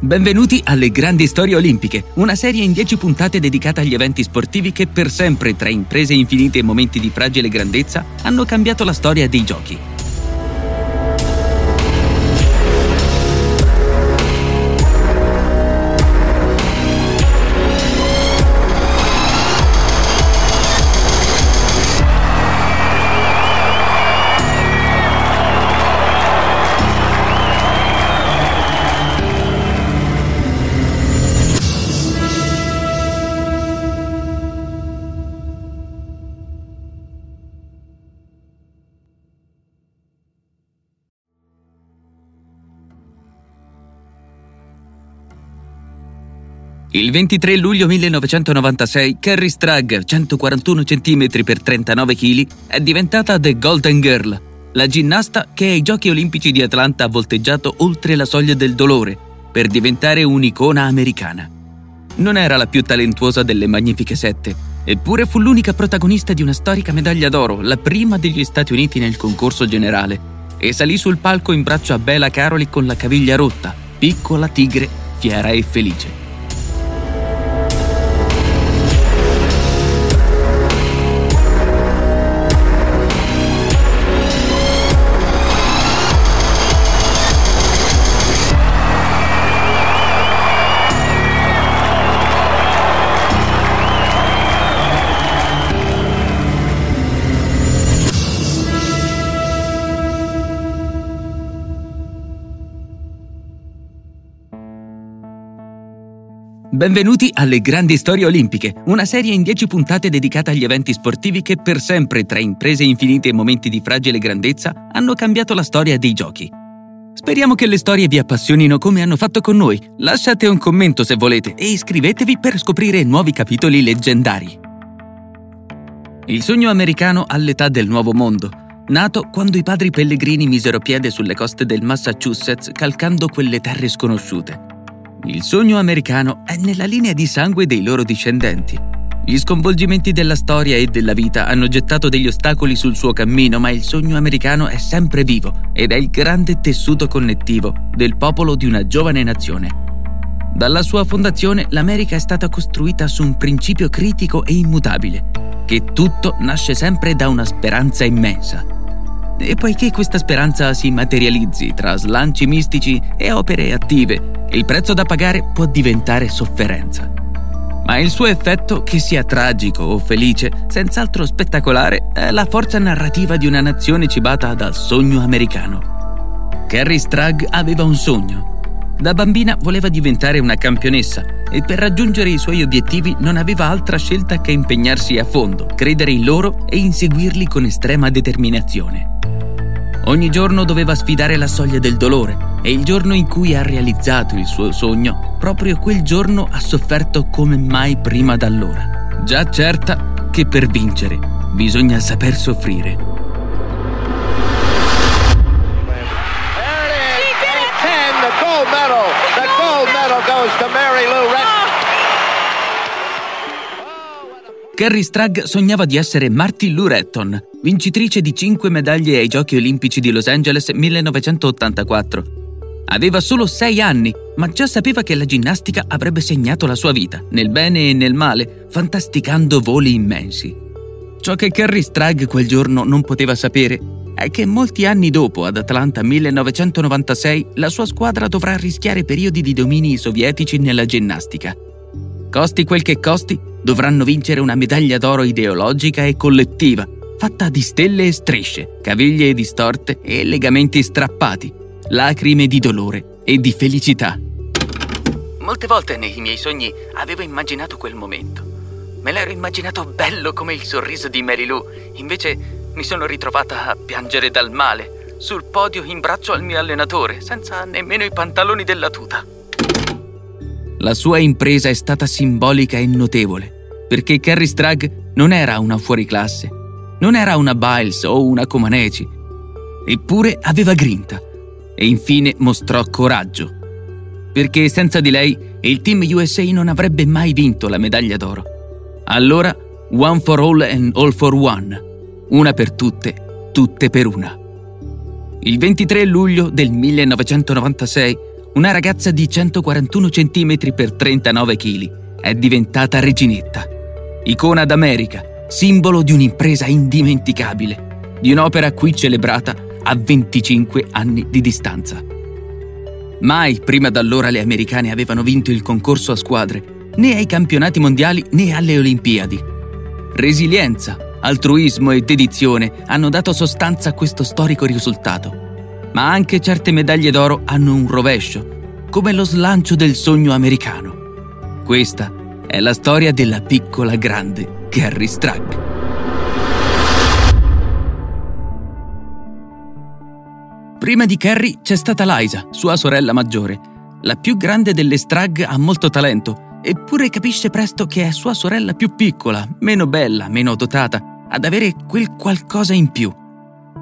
Benvenuti alle Grandi Storie Olimpiche, una serie in 10 puntate dedicata agli eventi sportivi che per sempre, tra imprese infinite e momenti di fragile grandezza, hanno cambiato la storia dei giochi. Il 23 luglio 1996, Kerri Strug, 141 cm x 39 kg, è diventata The Golden Girl, la ginnasta che ai Giochi Olimpici di Atlanta ha volteggiato oltre la soglia del dolore per diventare un'icona americana. Non era la più talentuosa delle Magnifiche Sette, eppure fu l'unica protagonista di una storica medaglia d'oro, la prima degli Stati Uniti nel concorso generale, e salì sul palco in braccio a Béla Károlyi con la caviglia rotta, piccola tigre, fiera e felice. Benvenuti alle Grandi Storie Olimpiche, una serie in 10 puntate dedicata agli eventi sportivi che per sempre, tra imprese infinite e momenti di fragile grandezza, hanno cambiato la storia dei giochi. Speriamo che le storie vi appassionino come hanno fatto con noi. Lasciate un commento se volete e iscrivetevi per scoprire nuovi capitoli leggendari. Il sogno americano all'età del Nuovo Mondo, nato quando i padri pellegrini misero piede sulle coste del Massachusetts calcando quelle terre sconosciute. Il sogno americano è nella linea di sangue dei loro discendenti. Gli sconvolgimenti della storia e della vita hanno gettato degli ostacoli sul suo cammino, ma il sogno americano è sempre vivo ed è il grande tessuto connettivo del popolo di una giovane nazione. Dalla sua fondazione, l'America è stata costruita su un principio critico e immutabile, che tutto nasce sempre da una speranza immensa. E poiché questa speranza si materializzi tra slanci mistici e opere attive, il prezzo da pagare può diventare sofferenza. Ma il suo effetto, che sia tragico o felice, senz'altro spettacolare, è la forza narrativa di una nazione cibata dal sogno americano. Kerri Strug aveva un sogno. Da bambina voleva diventare una campionessa e per raggiungere i suoi obiettivi non aveva altra scelta che impegnarsi a fondo, credere in loro e inseguirli con estrema determinazione. Ogni giorno doveva sfidare la soglia del dolore e il giorno in cui ha realizzato il suo sogno, proprio quel giorno ha sofferto come mai prima d'allora, già certa che per vincere bisogna saper soffrire. Kerri Strug sognava di essere Mary Lou Retton, vincitrice di 5 medaglie ai Giochi Olimpici di Los Angeles 1984. Aveva solo 6 anni, ma già sapeva che la ginnastica avrebbe segnato la sua vita, nel bene e nel male, fantasticando voli immensi. Ciò che Kerri Strug quel giorno non poteva sapere è che molti anni dopo, ad Atlanta 1996, la sua squadra dovrà rischiare periodi di domini sovietici nella ginnastica. Costi quel che costi, dovranno vincere una medaglia d'oro ideologica e collettiva, fatta di stelle e strisce, caviglie distorte e legamenti strappati, lacrime di dolore e di felicità. Molte volte nei miei sogni avevo immaginato quel momento. Me l'ero immaginato bello come il sorriso di Mary Lou, invece mi sono ritrovata a piangere dal male, sul podio in braccio al mio allenatore, senza nemmeno i pantaloni della tuta. La sua impresa è stata simbolica e notevole, perché Kerri Strug non era una fuoriclasse, non era una Biles o una Comaneci, eppure aveva grinta e infine mostrò coraggio, perché senza di lei il Team USA non avrebbe mai vinto la medaglia d'oro. Allora, one for all and all for one, una per tutte, tutte per una. Il 23 luglio del 1996, una ragazza di 141 cm x 39 kg, è diventata reginetta. Icona d'America, simbolo di un'impresa indimenticabile, di un'opera qui celebrata a 25 anni di distanza. Mai prima d'allora le americane avevano vinto il concorso a squadre, né ai campionati mondiali né alle Olimpiadi. Resilienza, altruismo e dedizione hanno dato sostanza a questo storico risultato. Ma anche certe medaglie d'oro hanno un rovescio, come lo slancio del sogno americano. Questa è la storia della piccola grande Kerri Strug. Prima di Kerri c'è stata Liza, sua sorella maggiore. La più grande delle Strug ha molto talento, eppure capisce presto che è sua sorella più piccola, meno bella, meno dotata, ad avere quel qualcosa in più.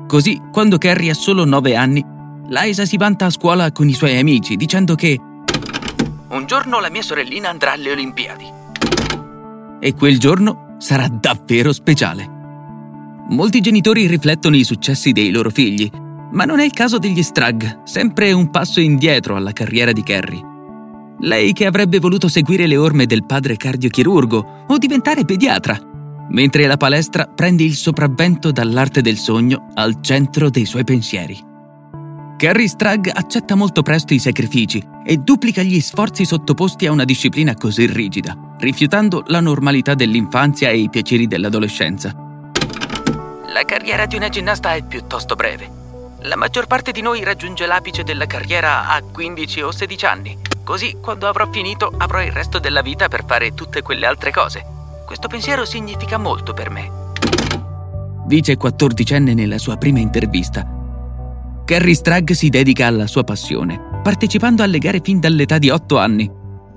Così, quando Kerri ha solo 9 anni, Liza si vanta a scuola con i suoi amici, dicendo che «Un giorno la mia sorellina andrà alle Olimpiadi». E quel giorno sarà davvero speciale. Molti genitori riflettono i successi dei loro figli, ma non è il caso degli Strug, sempre un passo indietro alla carriera di Kerri. Lei che avrebbe voluto seguire le orme del padre cardiochirurgo o diventare pediatra, mentre la palestra prende il sopravvento dall'arte del sogno al centro dei suoi pensieri. Kerri Strug accetta molto presto i sacrifici e duplica gli sforzi sottoposti a una disciplina così rigida, rifiutando la normalità dell'infanzia e i piaceri dell'adolescenza. La carriera di una ginnasta è piuttosto breve. La maggior parte di noi raggiunge l'apice della carriera a 15 o 16 anni. Così, quando avrò finito, avrò il resto della vita per fare tutte quelle altre cose. Questo pensiero significa molto per me, dice 14enne nella sua prima intervista. Kerri Strug si dedica alla sua passione, partecipando alle gare fin dall'età di 8 anni.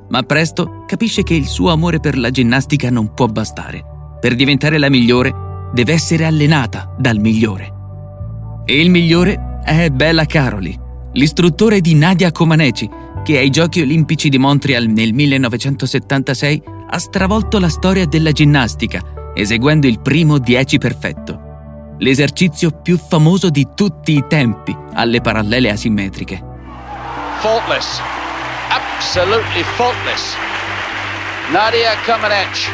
Ma presto capisce che il suo amore per la ginnastica non può bastare. Per diventare la migliore, deve essere allenata dal migliore. E il migliore è Béla Károlyi, l'istruttore di Nadia Comaneci, che ai Giochi Olimpici di Montreal nel 1976 ha stravolto la storia della ginnastica, eseguendo il primo 10 perfetto, l'esercizio più famoso di tutti i tempi alle parallele asimmetriche. Faultless, absolutely faultless. Nadia Comaneci,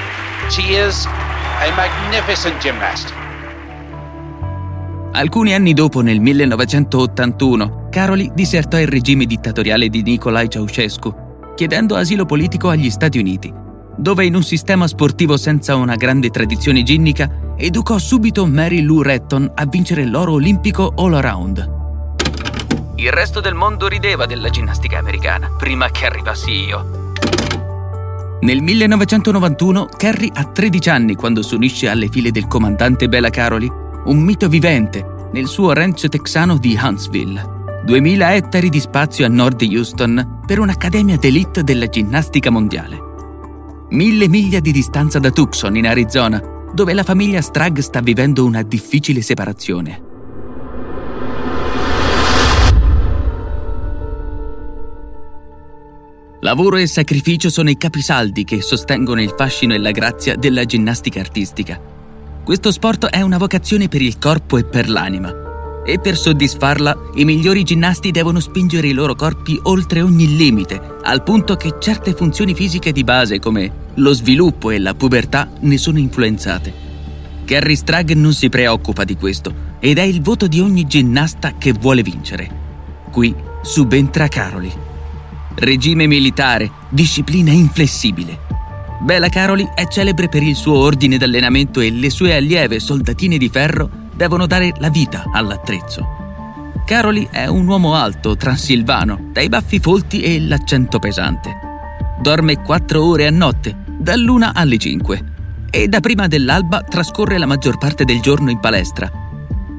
she is a magnificent gymnast. Alcuni anni dopo, nel 1981, Károlyi disertò il regime dittatoriale di Nicolae Ceaușescu, chiedendo asilo politico agli Stati Uniti, dove in un sistema sportivo senza una grande tradizione ginnica educò subito Mary Lou Retton a vincere l'oro olimpico all around. Il resto del mondo rideva della ginnastica americana prima che arrivassi io. Nel 1991 Kerri ha 13 anni quando si unisce alle file del comandante Béla Károlyi, un mito vivente, nel suo ranch texano di Huntsville, 2000 ettari di spazio a nord di Houston per un'accademia d'élite della ginnastica mondiale. 1000 miglia di distanza da Tucson, in Arizona, dove la famiglia Strug sta vivendo una difficile separazione. Lavoro e sacrificio sono i capisaldi che sostengono il fascino e la grazia della ginnastica artistica. Questo sport è una vocazione per il corpo e per l'anima. E per soddisfarla, i migliori ginnasti devono spingere i loro corpi oltre ogni limite, al punto che certe funzioni fisiche di base, come lo sviluppo e la pubertà, ne sono influenzate. Kerri Strug non si preoccupa di questo, ed è il voto di ogni ginnasta che vuole vincere. Qui subentra Károlyi. Regime militare, disciplina inflessibile. Béla Károlyi è celebre per il suo ordine d'allenamento e le sue allieve, soldatine di ferro, devono dare la vita all'attrezzo. Károlyi è un uomo alto, transilvano, dai baffi folti e l'accento pesante. Dorme 4 ore a notte, dall'1 alle 5, e da prima dell'alba trascorre la maggior parte del giorno in palestra.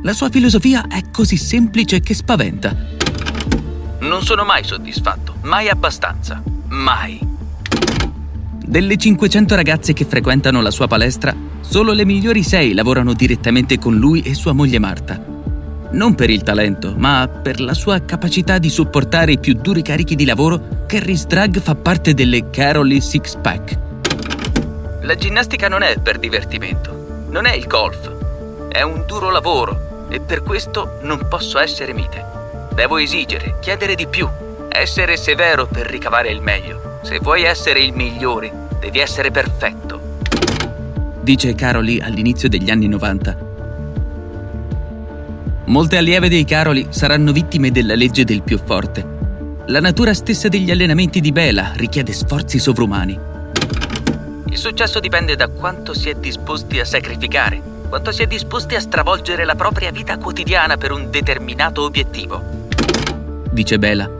La sua filosofia è così semplice che spaventa. Non sono mai soddisfatto, mai abbastanza, mai. Delle 500 ragazze che frequentano la sua palestra, solo le migliori 6 lavorano direttamente con lui e sua moglie Marta. Non per il talento, ma per la sua capacità di sopportare i più duri carichi di lavoro, Kerri Strug fa parte delle Károlyi Six Pack. La ginnastica non è per divertimento, non è il golf. È un duro lavoro e per questo non posso essere mite. Devo esigere, chiedere di più, Essere severo per ricavare il meglio. Se vuoi essere il migliore, devi essere perfetto. Dice Károlyi all'inizio degli anni 90. Molte allieve dei Károlyi saranno vittime della legge del più forte. La natura stessa degli allenamenti di Béla richiede sforzi sovrumani. Il successo dipende da quanto si è disposti a sacrificare, quanto si è disposti a stravolgere la propria vita quotidiana per un determinato obiettivo. Dice Béla.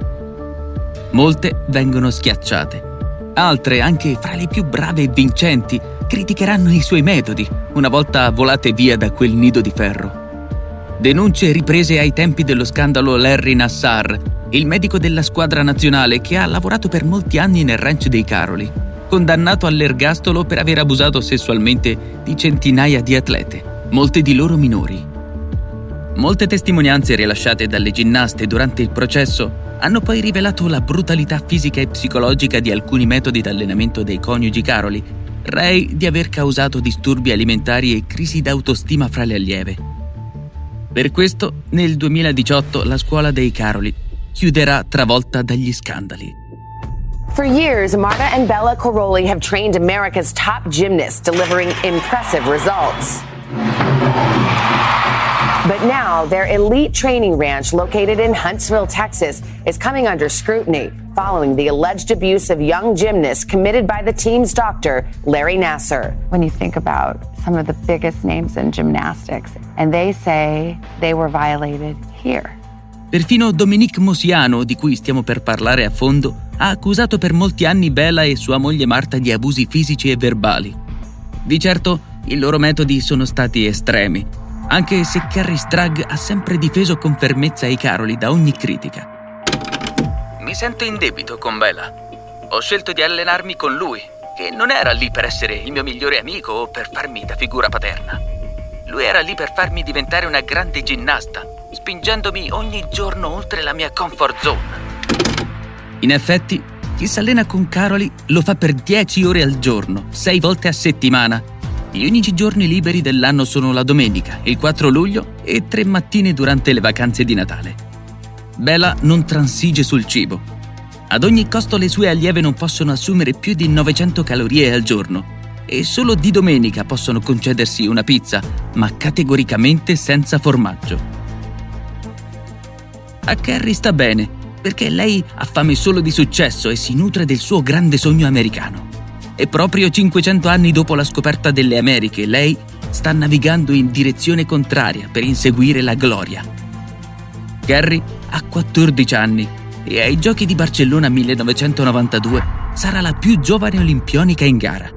Molte vengono schiacciate. Altre, anche fra le più brave e vincenti, criticheranno i suoi metodi una volta volate via da quel nido di ferro. Denunce riprese ai tempi dello scandalo Larry Nassar, il medico della squadra nazionale che ha lavorato per molti anni nel ranch dei Károlyi, condannato all'ergastolo per aver abusato sessualmente di centinaia di atlete, molte di loro minori. Molte testimonianze rilasciate dalle ginnaste durante il processo hanno poi rivelato la brutalità fisica e psicologica di alcuni metodi d'allenamento dei coniugi Károlyi, rei di aver causato disturbi alimentari e crisi d'autostima fra le allieve. Per questo, nel 2018 la scuola dei Károlyi chiuderà travolta dagli scandali. For years, Marta and Béla Károlyi have trained America's top gymnasts, delivering impressive results. But now, their elite training ranch located in Huntsville, Texas, is coming under scrutiny following the alleged abuse of young gymnasts committed by the team's doctor, Larry Nassar. When you think about some of the biggest names in gymnastics, and they say they were violated here. Perfino Dominique Moceanu, di cui stiamo per parlare a fondo, ha accusato per molti anni Béla e sua moglie Marta di abusi fisici e verbali. Di certo, i loro metodi sono stati estremi, anche se Kerri Strug ha sempre difeso con fermezza i Károlyi da ogni critica. Mi sento in debito con Béla. Ho scelto di allenarmi con lui, che non era lì per essere il mio migliore amico o per farmi da figura paterna. Lui era lì per farmi diventare una grande ginnasta, spingendomi ogni giorno oltre la mia comfort zone. In effetti, chi si allena con Károlyi lo fa per 10 ore al giorno, 6 volte a settimana. Gli unici giorni liberi dell'anno sono la domenica, il 4 luglio e 3 mattine durante le vacanze di Natale. Béla non transige sul cibo. Ad ogni costo le sue allieve non possono assumere più di 900 calorie al giorno e solo di domenica possono concedersi una pizza, ma categoricamente senza formaggio. A Kerri sta bene, perché lei ha fame solo di successo e si nutre del suo grande sogno americano. E proprio 500 anni dopo la scoperta delle Americhe, lei sta navigando in direzione contraria per inseguire la gloria. Kerri ha 14 anni e ai Giochi di Barcellona 1992 sarà la più giovane olimpionica in gara.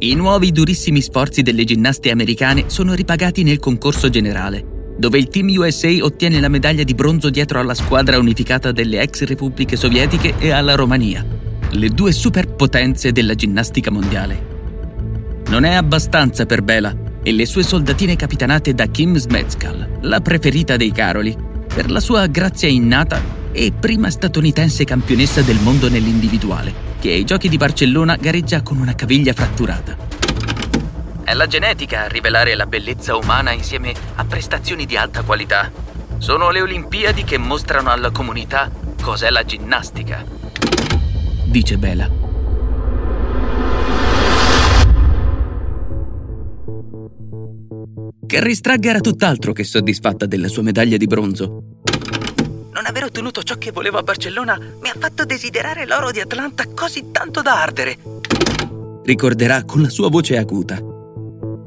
I nuovi durissimi sforzi delle ginnaste americane sono ripagati nel concorso generale, dove il Team USA ottiene la medaglia di bronzo dietro alla squadra unificata delle ex repubbliche sovietiche e alla Romania, le due superpotenze della ginnastica mondiale. Non è abbastanza per Béla e le sue soldatine capitanate da Kim Zmeskal, la preferita dei Károlyi, per la sua grazia innata e prima statunitense campionessa del mondo nell'individuale, che ai Giochi di Barcellona gareggia con una caviglia fratturata. È la genetica a rivelare la bellezza umana insieme a prestazioni di alta qualità. Sono le Olimpiadi che mostrano alla comunità cos'è la ginnastica. Dice Béla. Kerri Strug era tutt'altro che soddisfatta della sua medaglia di bronzo. Non aver ottenuto ciò che volevo a Barcellona mi ha fatto desiderare l'oro di Atlanta così tanto da ardere. Ricorderà con la sua voce acuta.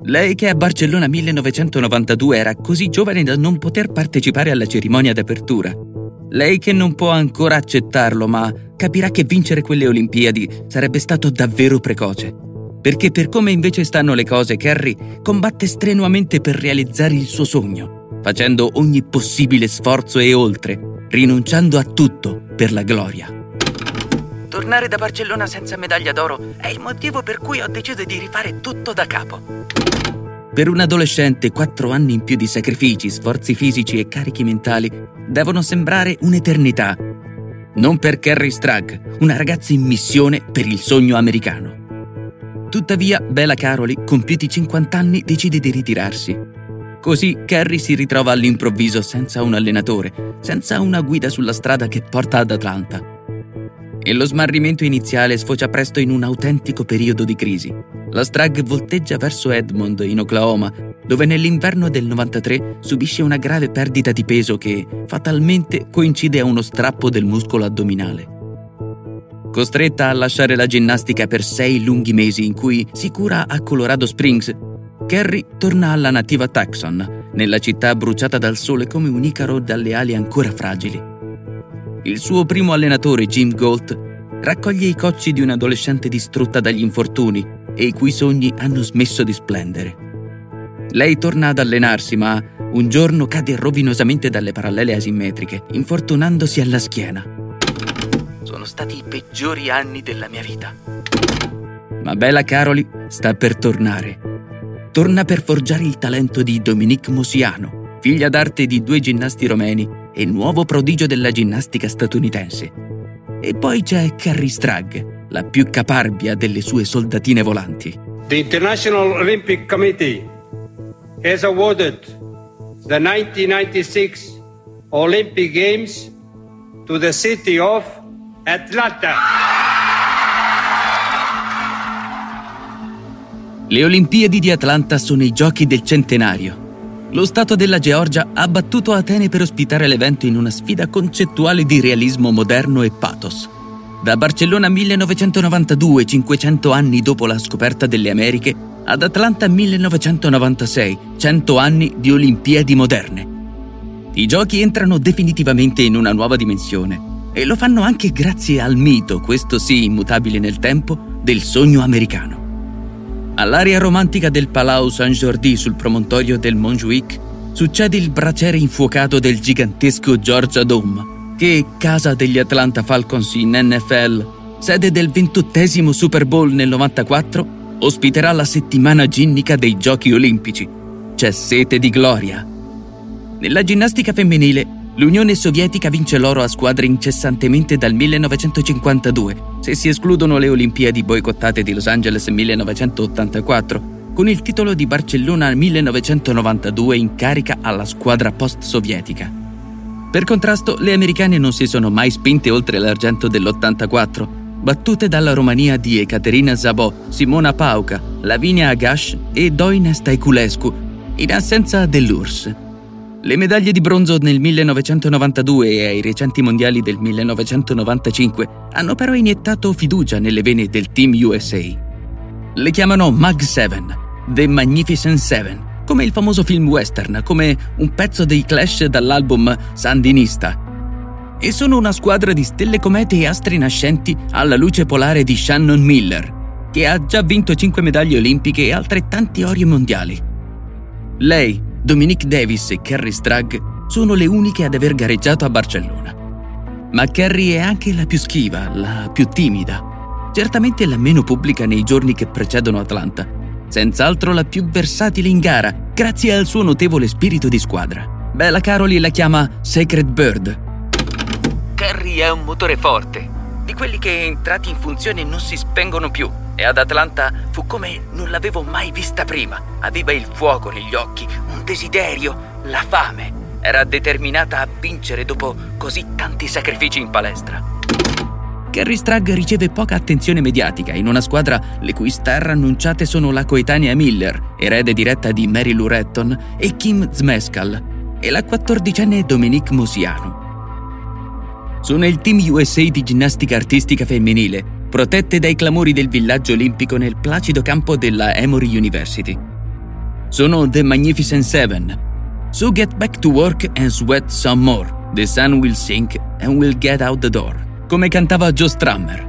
Lei che a Barcellona 1992 era così giovane da non poter partecipare alla cerimonia d'apertura. Lei che non può ancora accettarlo, ma capirà che vincere quelle Olimpiadi sarebbe stato davvero precoce. Perché per come invece stanno le cose, Kerri combatte strenuamente per realizzare il suo sogno, facendo ogni possibile sforzo e oltre, rinunciando a tutto per la gloria. Tornare da Barcellona senza medaglia d'oro è il motivo per cui ho deciso di rifare tutto da capo. Per un adolescente, 4 anni in più di sacrifici, sforzi fisici e carichi mentali devono sembrare un'eternità. Non per Kerri Strug, una ragazza in missione per il sogno americano. Tuttavia, Béla Károlyi, compiuti 50 anni, decide di ritirarsi. Così Kerri si ritrova all'improvviso senza un allenatore, senza una guida sulla strada che porta ad Atlanta. E lo smarrimento iniziale sfocia presto in un autentico periodo di crisi. La Strug volteggia verso Edmond, in Oklahoma, dove nell'inverno del 93 subisce una grave perdita di peso che, fatalmente, coincide a uno strappo del muscolo addominale. Costretta a lasciare la ginnastica per 6 lunghi mesi in cui si cura a Colorado Springs, Kerri torna alla nativa Tucson, nella città bruciata dal sole come un icaro dalle ali ancora fragili. Il suo primo allenatore, Jim Gault, raccoglie i cocci di un'adolescente distrutta dagli infortuni e i cui sogni hanno smesso di splendere. Lei torna ad allenarsi, ma un giorno cade rovinosamente dalle parallele asimmetriche, infortunandosi alla schiena. Sono stati i peggiori anni della mia vita. Ma Béla Károlyi sta per tornare. Torna per forgiare il talento di Dominique Moceanu, figlia d'arte di 2 ginnasti romeni e nuovo prodigio della ginnastica statunitense. E poi c'è Kerri Strug, la più caparbia delle sue soldatine volanti. The International Olympic Committee has awarded the 1996 Olympic Games to the city of Atlanta. Le Olimpiadi di Atlanta sono i giochi del centenario. Lo stato della Georgia ha battuto Atene per ospitare l'evento in una sfida concettuale di realismo moderno e pathos. Da Barcellona 1992, 500 anni dopo la scoperta delle Americhe, ad Atlanta 1996, 100 anni di Olimpiadi moderne. I giochi entrano definitivamente in una nuova dimensione. E lo fanno anche grazie al mito, questo sì immutabile nel tempo, del sogno americano. All'area romantica del Palau Saint-Jordi sul promontorio del Montjuïc succede il braciere infuocato del gigantesco Georgia Dome, che, casa degli Atlanta Falcons in NFL, sede del 28° Super Bowl nel 94, ospiterà la settimana ginnica dei Giochi Olimpici. C'è sete di gloria. Nella ginnastica femminile, l'Unione Sovietica vince l'oro a squadre incessantemente dal 1952, se si escludono le Olimpiadi boicottate di Los Angeles 1984, con il titolo di Barcellona 1992 in carica alla squadra post-sovietica. Per contrasto, le americane non si sono mai spinte oltre l'argento dell'84, battute dalla Romania di Ekaterina Szabó, Simona Pauca, Lavinia Agache e Doina Stăiculescu, in assenza dell'URSS. Le medaglie di bronzo nel 1992 e ai recenti mondiali del 1995 hanno però iniettato fiducia nelle vene del Team USA. Le chiamano Mag 7, The Magnificent Seven, come il famoso film western, come un pezzo dei Clash dall'album Sandinista. E sono una squadra di stelle comete e astri nascenti alla luce polare di Shannon Miller, che ha già vinto 5 medaglie olimpiche e altrettanti ori mondiali. Lei, Dominique Dawes e Kerri Strug sono le uniche ad aver gareggiato a Barcellona. Ma Kerri è anche la più schiva, la più timida, certamente la meno pubblica nei giorni che precedono Atlanta, senz'altro la più versatile in gara, grazie al suo notevole spirito di squadra. Béla Károlyi la chiama Sacred Bird. Kerri è un motore forte, di quelli che entrati in funzione non si spengono più. E ad Atlanta fu come non l'avevo mai vista prima. Aveva il fuoco negli occhi, un desiderio, la fame. Era determinata a vincere dopo così tanti sacrifici in palestra. Kerri Strug riceve poca attenzione mediatica in una squadra le cui star annunciate sono la coetanea Miller, erede diretta di Mary Lou Retton, e Kim Zmeskal, e la 14enne Dominique Moceanu. Sono il Team USA di ginnastica artistica femminile, protette dai clamori del villaggio olimpico nel placido campo della Emory University. Sono The Magnificent Seven. So get back to work and sweat some more. The sun will sink and we'll get out the door. Come cantava Joe Strummer.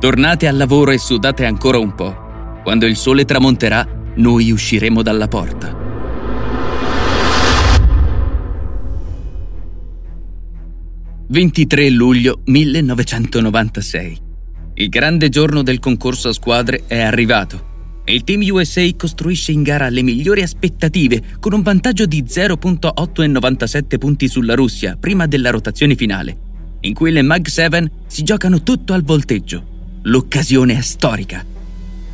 Tornate al lavoro e sudate ancora un po'. Quando il sole tramonterà, noi usciremo dalla porta. «23 luglio 1996». Il grande giorno del concorso a squadre è arrivato e il Team USA costruisce in gara le migliori aspettative con un vantaggio di 0.8 e 97 punti sulla Russia prima della rotazione finale, in cui le Mag 7 si giocano tutto al volteggio. L'occasione è storica.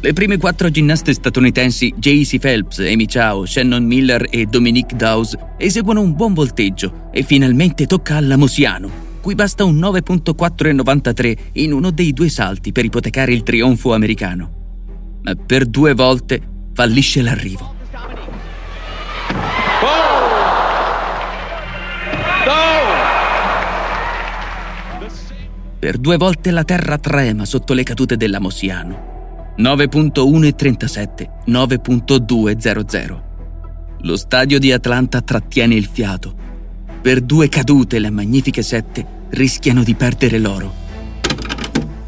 Le prime quattro ginnaste statunitensi, Jaycie Phelps, Amy Chow, Shannon Miller e Dominique Dawes, eseguono un buon volteggio e finalmente tocca alla Moceanu, cui basta un 9.493 in uno dei due salti per ipotecare il trionfo americano. Ma per due volte fallisce l'arrivo. Per due volte la terra trema sotto le cadute della Moceanu. 9.137, 9.200. Lo stadio di Atlanta trattiene il fiato. Per due cadute le magnifiche sette rischiano di perdere l'oro.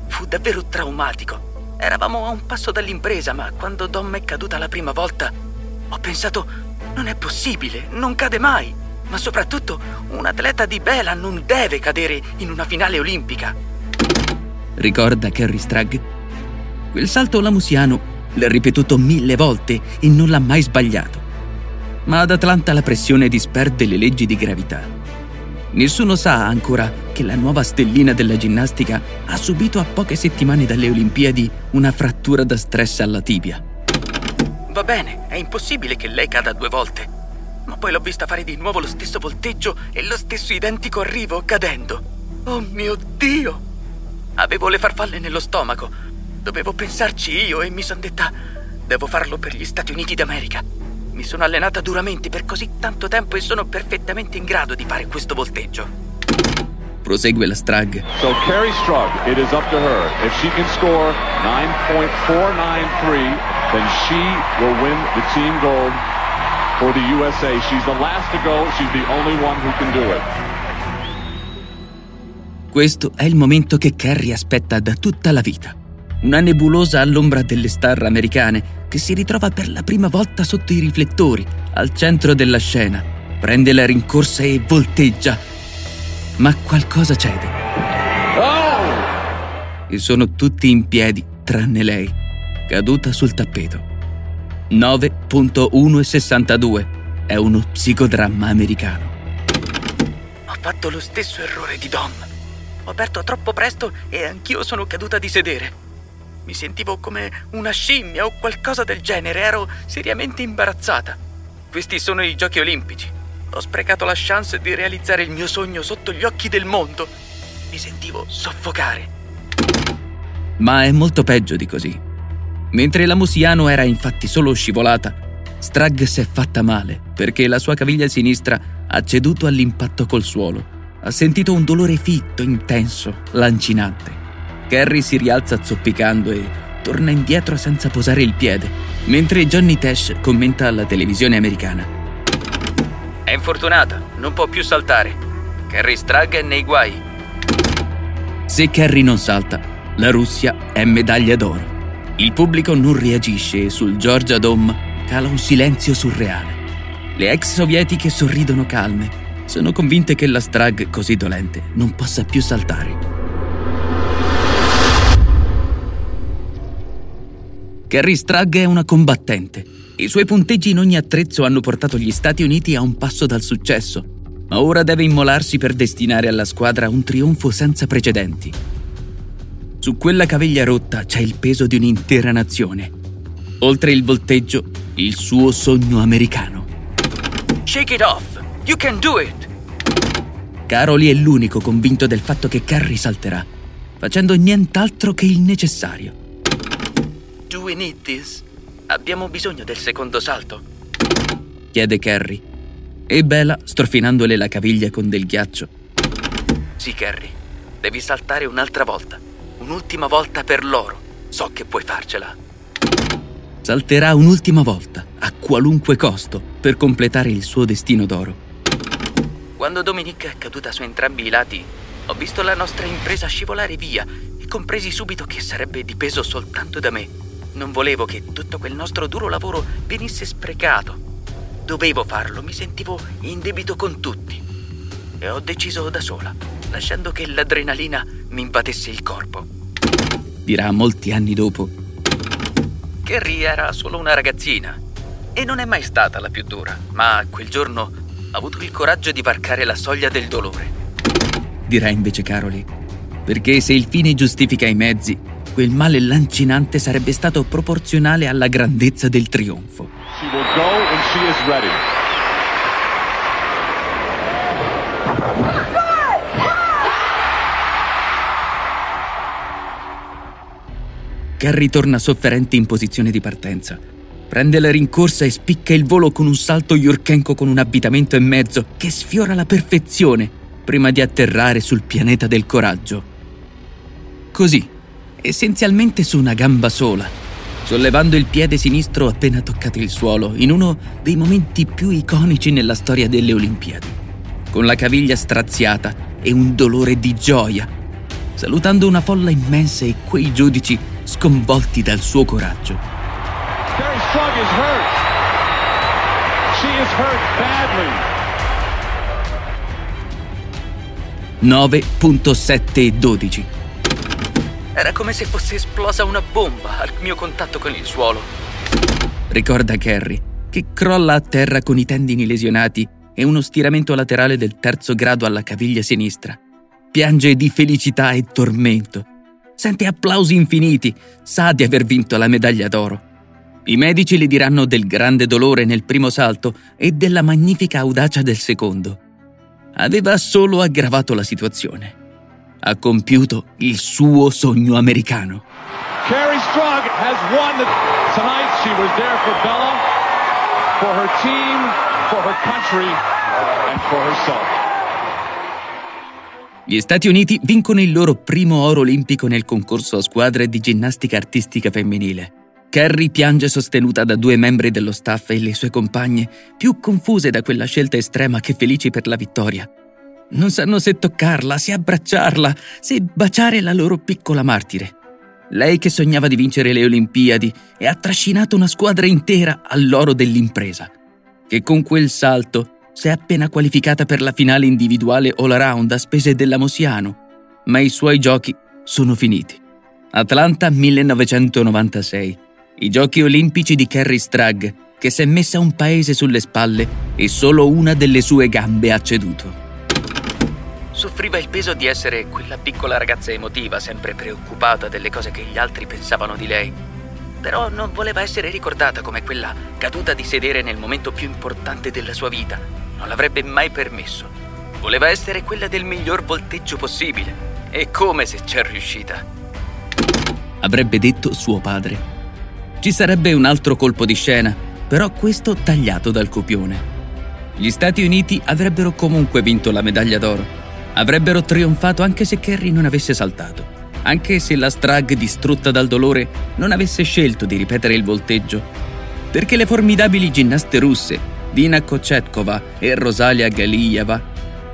Fu davvero traumatico. Eravamo a un passo dall'impresa, ma quando Dom è caduta la prima volta ho pensato: non è possibile, non cade mai. Ma soprattutto un atleta di Béla non deve cadere in una finale olimpica. Ricorda Kerri Strug. Quel salto la Moceanu l'ha ripetuto 1000 volte e non l'ha mai sbagliato. Ma ad Atlanta la pressione disperde le leggi di gravità. Nessuno sa ancora che la nuova stellina della ginnastica ha subito a poche settimane dalle Olimpiadi una frattura da stress alla tibia. Va bene, è impossibile che lei cada 2 volte. Ma poi l'ho vista fare di nuovo lo stesso volteggio e lo stesso identico arrivo cadendo. Oh mio Dio! Avevo le farfalle nello stomaco. Dovevo pensarci io e mi sono detta: devo farlo per gli Stati Uniti d'America. Mi sono allenata duramente per così tanto tempo e sono perfettamente in grado di fare questo volteggio. Prosegue la Strug. So Kerri Strug, it is up to her. If she can score 9.493, then she will win the team gold. For the USA, she's the last to go, she's the only one who can do it. Questo è il momento che Kerri aspetta da tutta la vita. Una nebulosa all'ombra delle star americane che si ritrova per la prima volta sotto i riflettori, al centro della scena. Prende la rincorsa e volteggia. Ma qualcosa cede. Oh! E sono tutti in piedi, tranne lei, caduta sul tappeto. 9.162 è uno psicodramma americano. Ho fatto lo stesso errore di Dom. Ho perso troppo presto e anch'io sono caduta di sedere. Mi sentivo come una scimmia o qualcosa del genere, ero seriamente imbarazzata. Questi sono i giochi olimpici. Ho sprecato la chance di realizzare il mio sogno sotto gli occhi del mondo. Mi sentivo soffocare. Ma è molto peggio di così. Mentre la Moceanu era infatti solo scivolata, Strug si è fatta male perché la sua caviglia sinistra ha ceduto all'impatto col suolo. Ha sentito un dolore fitto, intenso, lancinante. Kerri si rialza zoppicando e torna indietro senza posare il piede, mentre Johnny Tesh commenta alla televisione americana. È infortunata, non può più saltare. Kerri Strug è nei guai. Se Kerri non salta, la Russia è medaglia d'oro. Il pubblico non reagisce e sul Georgia Dome cala un silenzio surreale. Le ex sovietiche sorridono calme. Sono convinte che la Strug, così dolente, non possa più saltare. Kerri Strug è una combattente. I suoi punteggi in ogni attrezzo hanno portato gli Stati Uniti a un passo dal successo, ma ora deve immolarsi per destinare alla squadra un trionfo senza precedenti. Su quella caviglia rotta c'è il peso di un'intera nazione. Oltre il volteggio, il suo sogno americano. Shake it off! You can do it! Károlyi è l'unico convinto del fatto che Kerri salterà, facendo nient'altro che il necessario. Do we need this? Abbiamo bisogno del secondo salto? Chiede Kerri. E Béla, strofinandole la caviglia con del ghiaccio. Sì, Kerri, devi saltare un'altra volta. Un'ultima volta per l'oro. So che puoi farcela. Salterà un'ultima volta, a qualunque costo, per completare il suo destino d'oro. Quando Dominique è caduta su entrambi i lati, ho visto la nostra impresa scivolare via e compresi subito che sarebbe dipeso soltanto da me. Non volevo che tutto quel nostro duro lavoro venisse sprecato. Dovevo farlo, mi sentivo in debito con tutti. E ho deciso da sola, lasciando che l'adrenalina mi invadesse il corpo. Dirà molti anni dopo. Kerri era solo una ragazzina e non è mai stata la più dura, ma quel giorno ha avuto il coraggio di varcare la soglia del dolore. Dirà invece Károlyi, perché se il fine giustifica i mezzi, quel male lancinante sarebbe stato proporzionale alla grandezza del trionfo. She will go and she is ready. Kerri torna sofferente in posizione di partenza. Prende la rincorsa e spicca il volo con un salto iurchenco con un avvitamento e mezzo che sfiora la perfezione prima di atterrare sul pianeta del coraggio. Così, essenzialmente su una gamba sola, sollevando il piede sinistro appena toccato il suolo in uno dei momenti più iconici nella storia delle Olimpiadi, con la caviglia straziata e un dolore di gioia, salutando una folla immensa e quei giudici sconvolti dal suo coraggio. Kerri Strug is hurt. She is hurt badly. 9.712. Era come se fosse esplosa una bomba al mio contatto con il suolo. Ricorda Kerri, che crolla a terra con i tendini lesionati e uno stiramento laterale del terzo grado alla caviglia sinistra. Piange di felicità e tormento. Sente applausi infiniti, sa di aver vinto la medaglia d'oro. I medici le diranno del grande dolore nel primo salto e della magnifica audacia del secondo. Aveva solo aggravato la situazione. Ha compiuto il suo sogno americano. Kerri Strug has won tonight. She was there for Bella, for her team, for her country and for herself. Gli Stati Uniti vincono il loro primo oro olimpico nel concorso a squadre di ginnastica artistica femminile. Kerri piange sostenuta da due membri dello staff e le sue compagne, più confuse da quella scelta estrema che felici per la vittoria. Non sanno se toccarla, se abbracciarla, se baciare la loro piccola martire. Lei che sognava di vincere le Olimpiadi e ha trascinato una squadra intera all'oro dell'impresa, che con quel salto si è appena qualificata per la finale individuale all-around a spese della Moceanu, ma i suoi giochi sono finiti. Atlanta 1996, i giochi olimpici di Kerri Strug, che si è messa un paese sulle spalle e solo una delle sue gambe ha ceduto. Soffriva il peso di essere quella piccola ragazza emotiva, sempre preoccupata delle cose che gli altri pensavano di lei. Però non voleva essere ricordata come quella caduta di sedere nel momento più importante della sua vita. Non l'avrebbe mai permesso. Voleva essere quella del miglior volteggio possibile. E come se c'è riuscita? Avrebbe detto suo padre. Ci sarebbe un altro colpo di scena, però questo tagliato dal copione. Gli Stati Uniti avrebbero comunque vinto la medaglia d'oro. Avrebbero trionfato anche se Kerri non avesse saltato. Anche se la Strug, distrutta dal dolore, non avesse scelto di ripetere il volteggio, perché le formidabili ginnaste russe, Dina Kocetkova e Rosalia Galieva,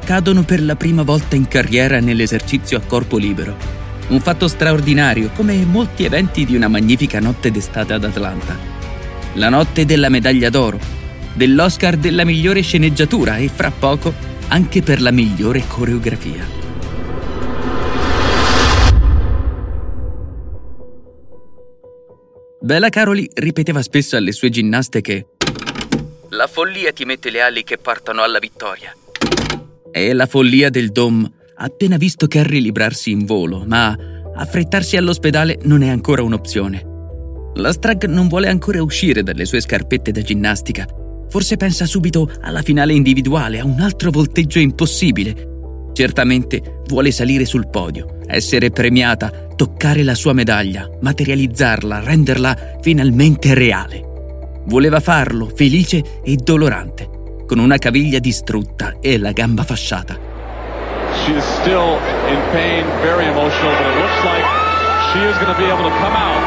cadono per la prima volta in carriera nell'esercizio a corpo libero. Un fatto straordinario, come molti eventi di una magnifica notte d'estate ad Atlanta. La notte della medaglia d'oro, dell'Oscar della migliore sceneggiatura e, fra poco, anche per la migliore coreografia. Béla Károlyi ripeteva spesso alle sue ginnaste che la follia ti mette le ali che partono alla vittoria. E la follia del Dom ha appena visto Kerri librarsi in volo, ma affrettarsi all'ospedale non è ancora un'opzione. La Strug non vuole ancora uscire dalle sue scarpette da ginnastica. Forse pensa subito alla finale individuale, a un altro volteggio impossibile. Certamente vuole salire sul podio, essere premiata, toccare la sua medaglia, materializzarla, renderla finalmente reale. Voleva farlo, felice e dolorante, con una caviglia distrutta e la gamba fasciata. She is still in pain, very emotional, but it looks like she is going to be able to come out.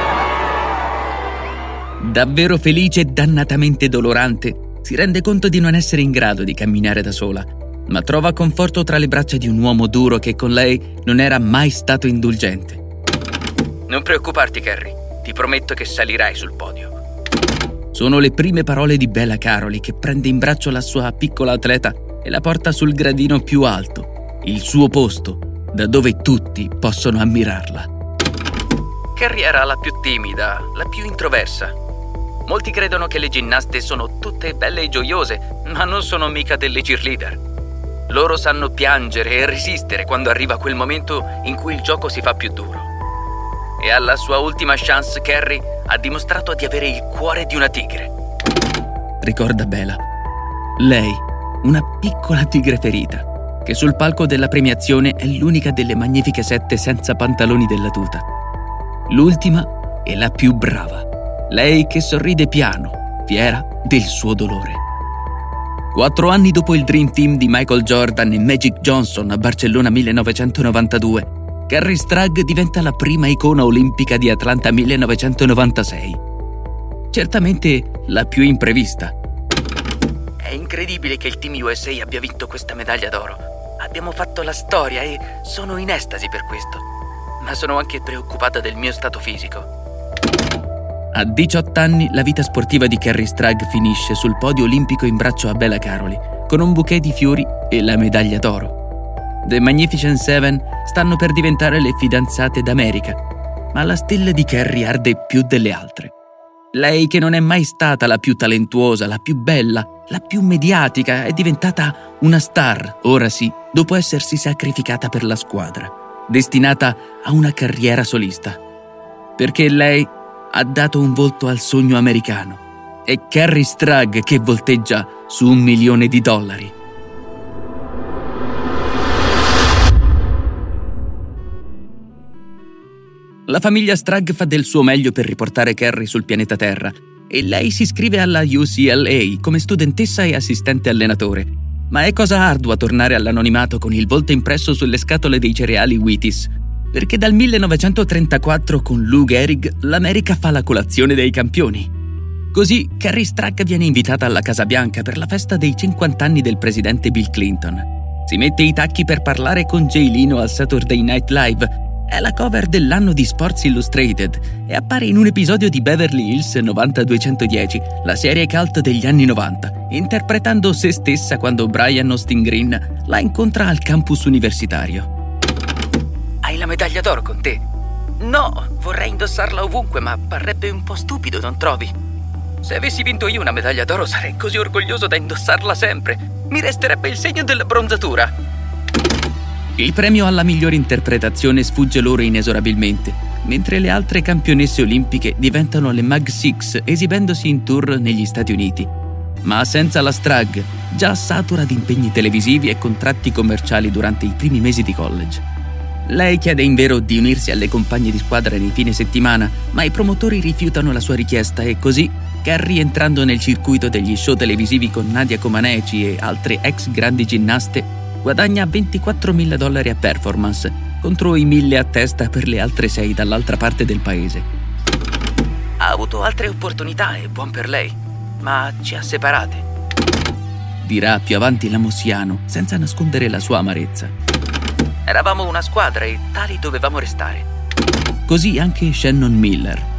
Davvero felice e dannatamente dolorante, si rende conto di non essere in grado di camminare da sola, ma trova conforto tra le braccia di un uomo duro che con lei non era mai stato indulgente. Non preoccuparti, Kerri. Ti prometto che salirai sul podio. Sono le prime parole di Béla Károlyi, che prende in braccio la sua piccola atleta e la porta sul gradino più alto, il suo posto, da dove tutti possono ammirarla. Kerri era la più timida, la più introversa. Molti credono che le ginnaste sono tutte belle e gioiose, ma non sono mica delle cheerleader. Loro sanno piangere e resistere quando arriva quel momento in cui il gioco si fa più duro. e alla sua ultima chance Kerri ha dimostrato di avere il cuore di una tigre. Ricorda Béla. Lei, una piccola tigre ferita, che sul palco della premiazione è l'unica delle magnifiche sette senza pantaloni della tuta. L'ultima e la più brava. Lei che sorride piano, fiera del suo dolore. 4 anni dopo il Dream Team di Michael Jordan e Magic Johnson a Barcellona 1992, Kerri Strug diventa la prima icona olimpica di Atlanta 1996. Certamente la più imprevista. È incredibile che il Team USA abbia vinto questa medaglia d'oro. Abbiamo fatto la storia e sono in estasi per questo. Ma sono anche preoccupata del mio stato fisico. A 18 anni la vita sportiva di Kerri Strug finisce sul podio olimpico in braccio a Béla Károlyi, con un bouquet di fiori e la medaglia d'oro. The Magnificent Seven stanno per diventare le fidanzate d'America, ma la stella di Kerri arde più delle altre. Lei che non è mai stata la più talentuosa, la più bella, la più mediatica, è diventata una star, ora sì, dopo essersi sacrificata per la squadra, destinata a una carriera solista. Perché lei ha dato un volto al sogno americano. È Kerri Strug che volteggia su $1 milione. La famiglia Strug fa del suo meglio per riportare Kerri sul pianeta Terra e lei si iscrive alla UCLA come studentessa e assistente allenatore. Ma è cosa ardua tornare all'anonimato con il volto impresso sulle scatole dei cereali Wheaties, perché dal 1934 con Lou Gehrig l'America fa la colazione dei campioni. Così Kerri Strug viene invitata alla Casa Bianca per la festa dei 50 anni del presidente Bill Clinton. Si mette i tacchi per parlare con Jay Leno al Saturday Night Live, è la cover dell'anno di Sports Illustrated e appare in un episodio di Beverly Hills 90210, la serie cult degli anni 90, interpretando se stessa quando Brian Austin Green la incontra al campus universitario. Hai la medaglia d'oro con te? No, vorrei indossarla ovunque, ma parrebbe un po' stupido, non trovi? Se avessi vinto io una medaglia d'oro sarei così orgoglioso da indossarla sempre. Mi resterebbe il segno della bronzatura. Il premio alla miglior interpretazione sfugge loro inesorabilmente, mentre le altre campionesse olimpiche diventano le Mag Six esibendosi in tour negli Stati Uniti. Ma senza la Strug, già satura di impegni televisivi e contratti commerciali durante i primi mesi di college. Lei chiede invero di unirsi alle compagne di squadra nei fine settimana, ma i promotori rifiutano la sua richiesta e così Kerri, entrando nel circuito degli show televisivi con Nadia Comaneci e altre ex grandi ginnaste, guadagna $24.000 a performance, contro i $1.000 a testa per le altre 6 dall'altra parte del paese. Ha avuto altre opportunità e buon per lei, ma ci ha separate, dirà più avanti la Moceanu, senza nascondere la sua amarezza. Eravamo una squadra e tali dovevamo restare. Così anche Shannon Miller.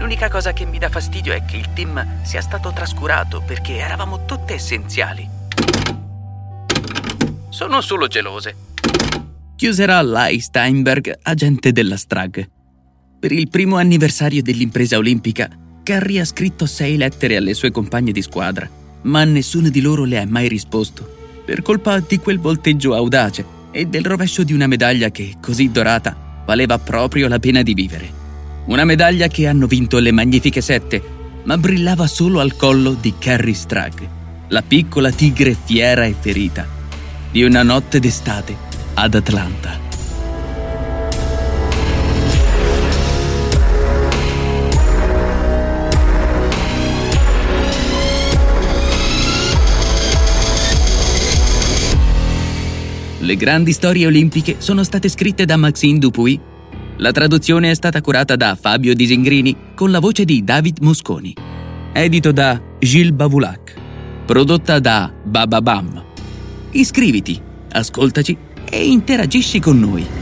L'unica cosa che mi dà fastidio è che il team sia stato trascurato perché eravamo tutte essenziali. Sono solo gelose. Chiuserà Leigh Steinberg, agente della Strug. Per il primo anniversario dell'impresa olimpica, Kerri ha scritto 6 lettere alle sue compagne di squadra, ma nessuno di loro le ha mai risposto, per colpa di quel volteggio audace e del rovescio di una medaglia che, così dorata, valeva proprio la pena di vivere. Una medaglia che hanno vinto le Magnifiche Sette, ma brillava solo al collo di Kerri Strug, la piccola tigre fiera e ferita, di una notte d'estate ad Atlanta. Le grandi storie olimpiche sono state scritte da Maxine Dupuy. La traduzione è stata curata da Fabio Disingrini con la voce di David Mosconi. Edito da Gilles Bavoulac. Prodotta da Bababam. Iscriviti, ascoltaci e interagisci con noi.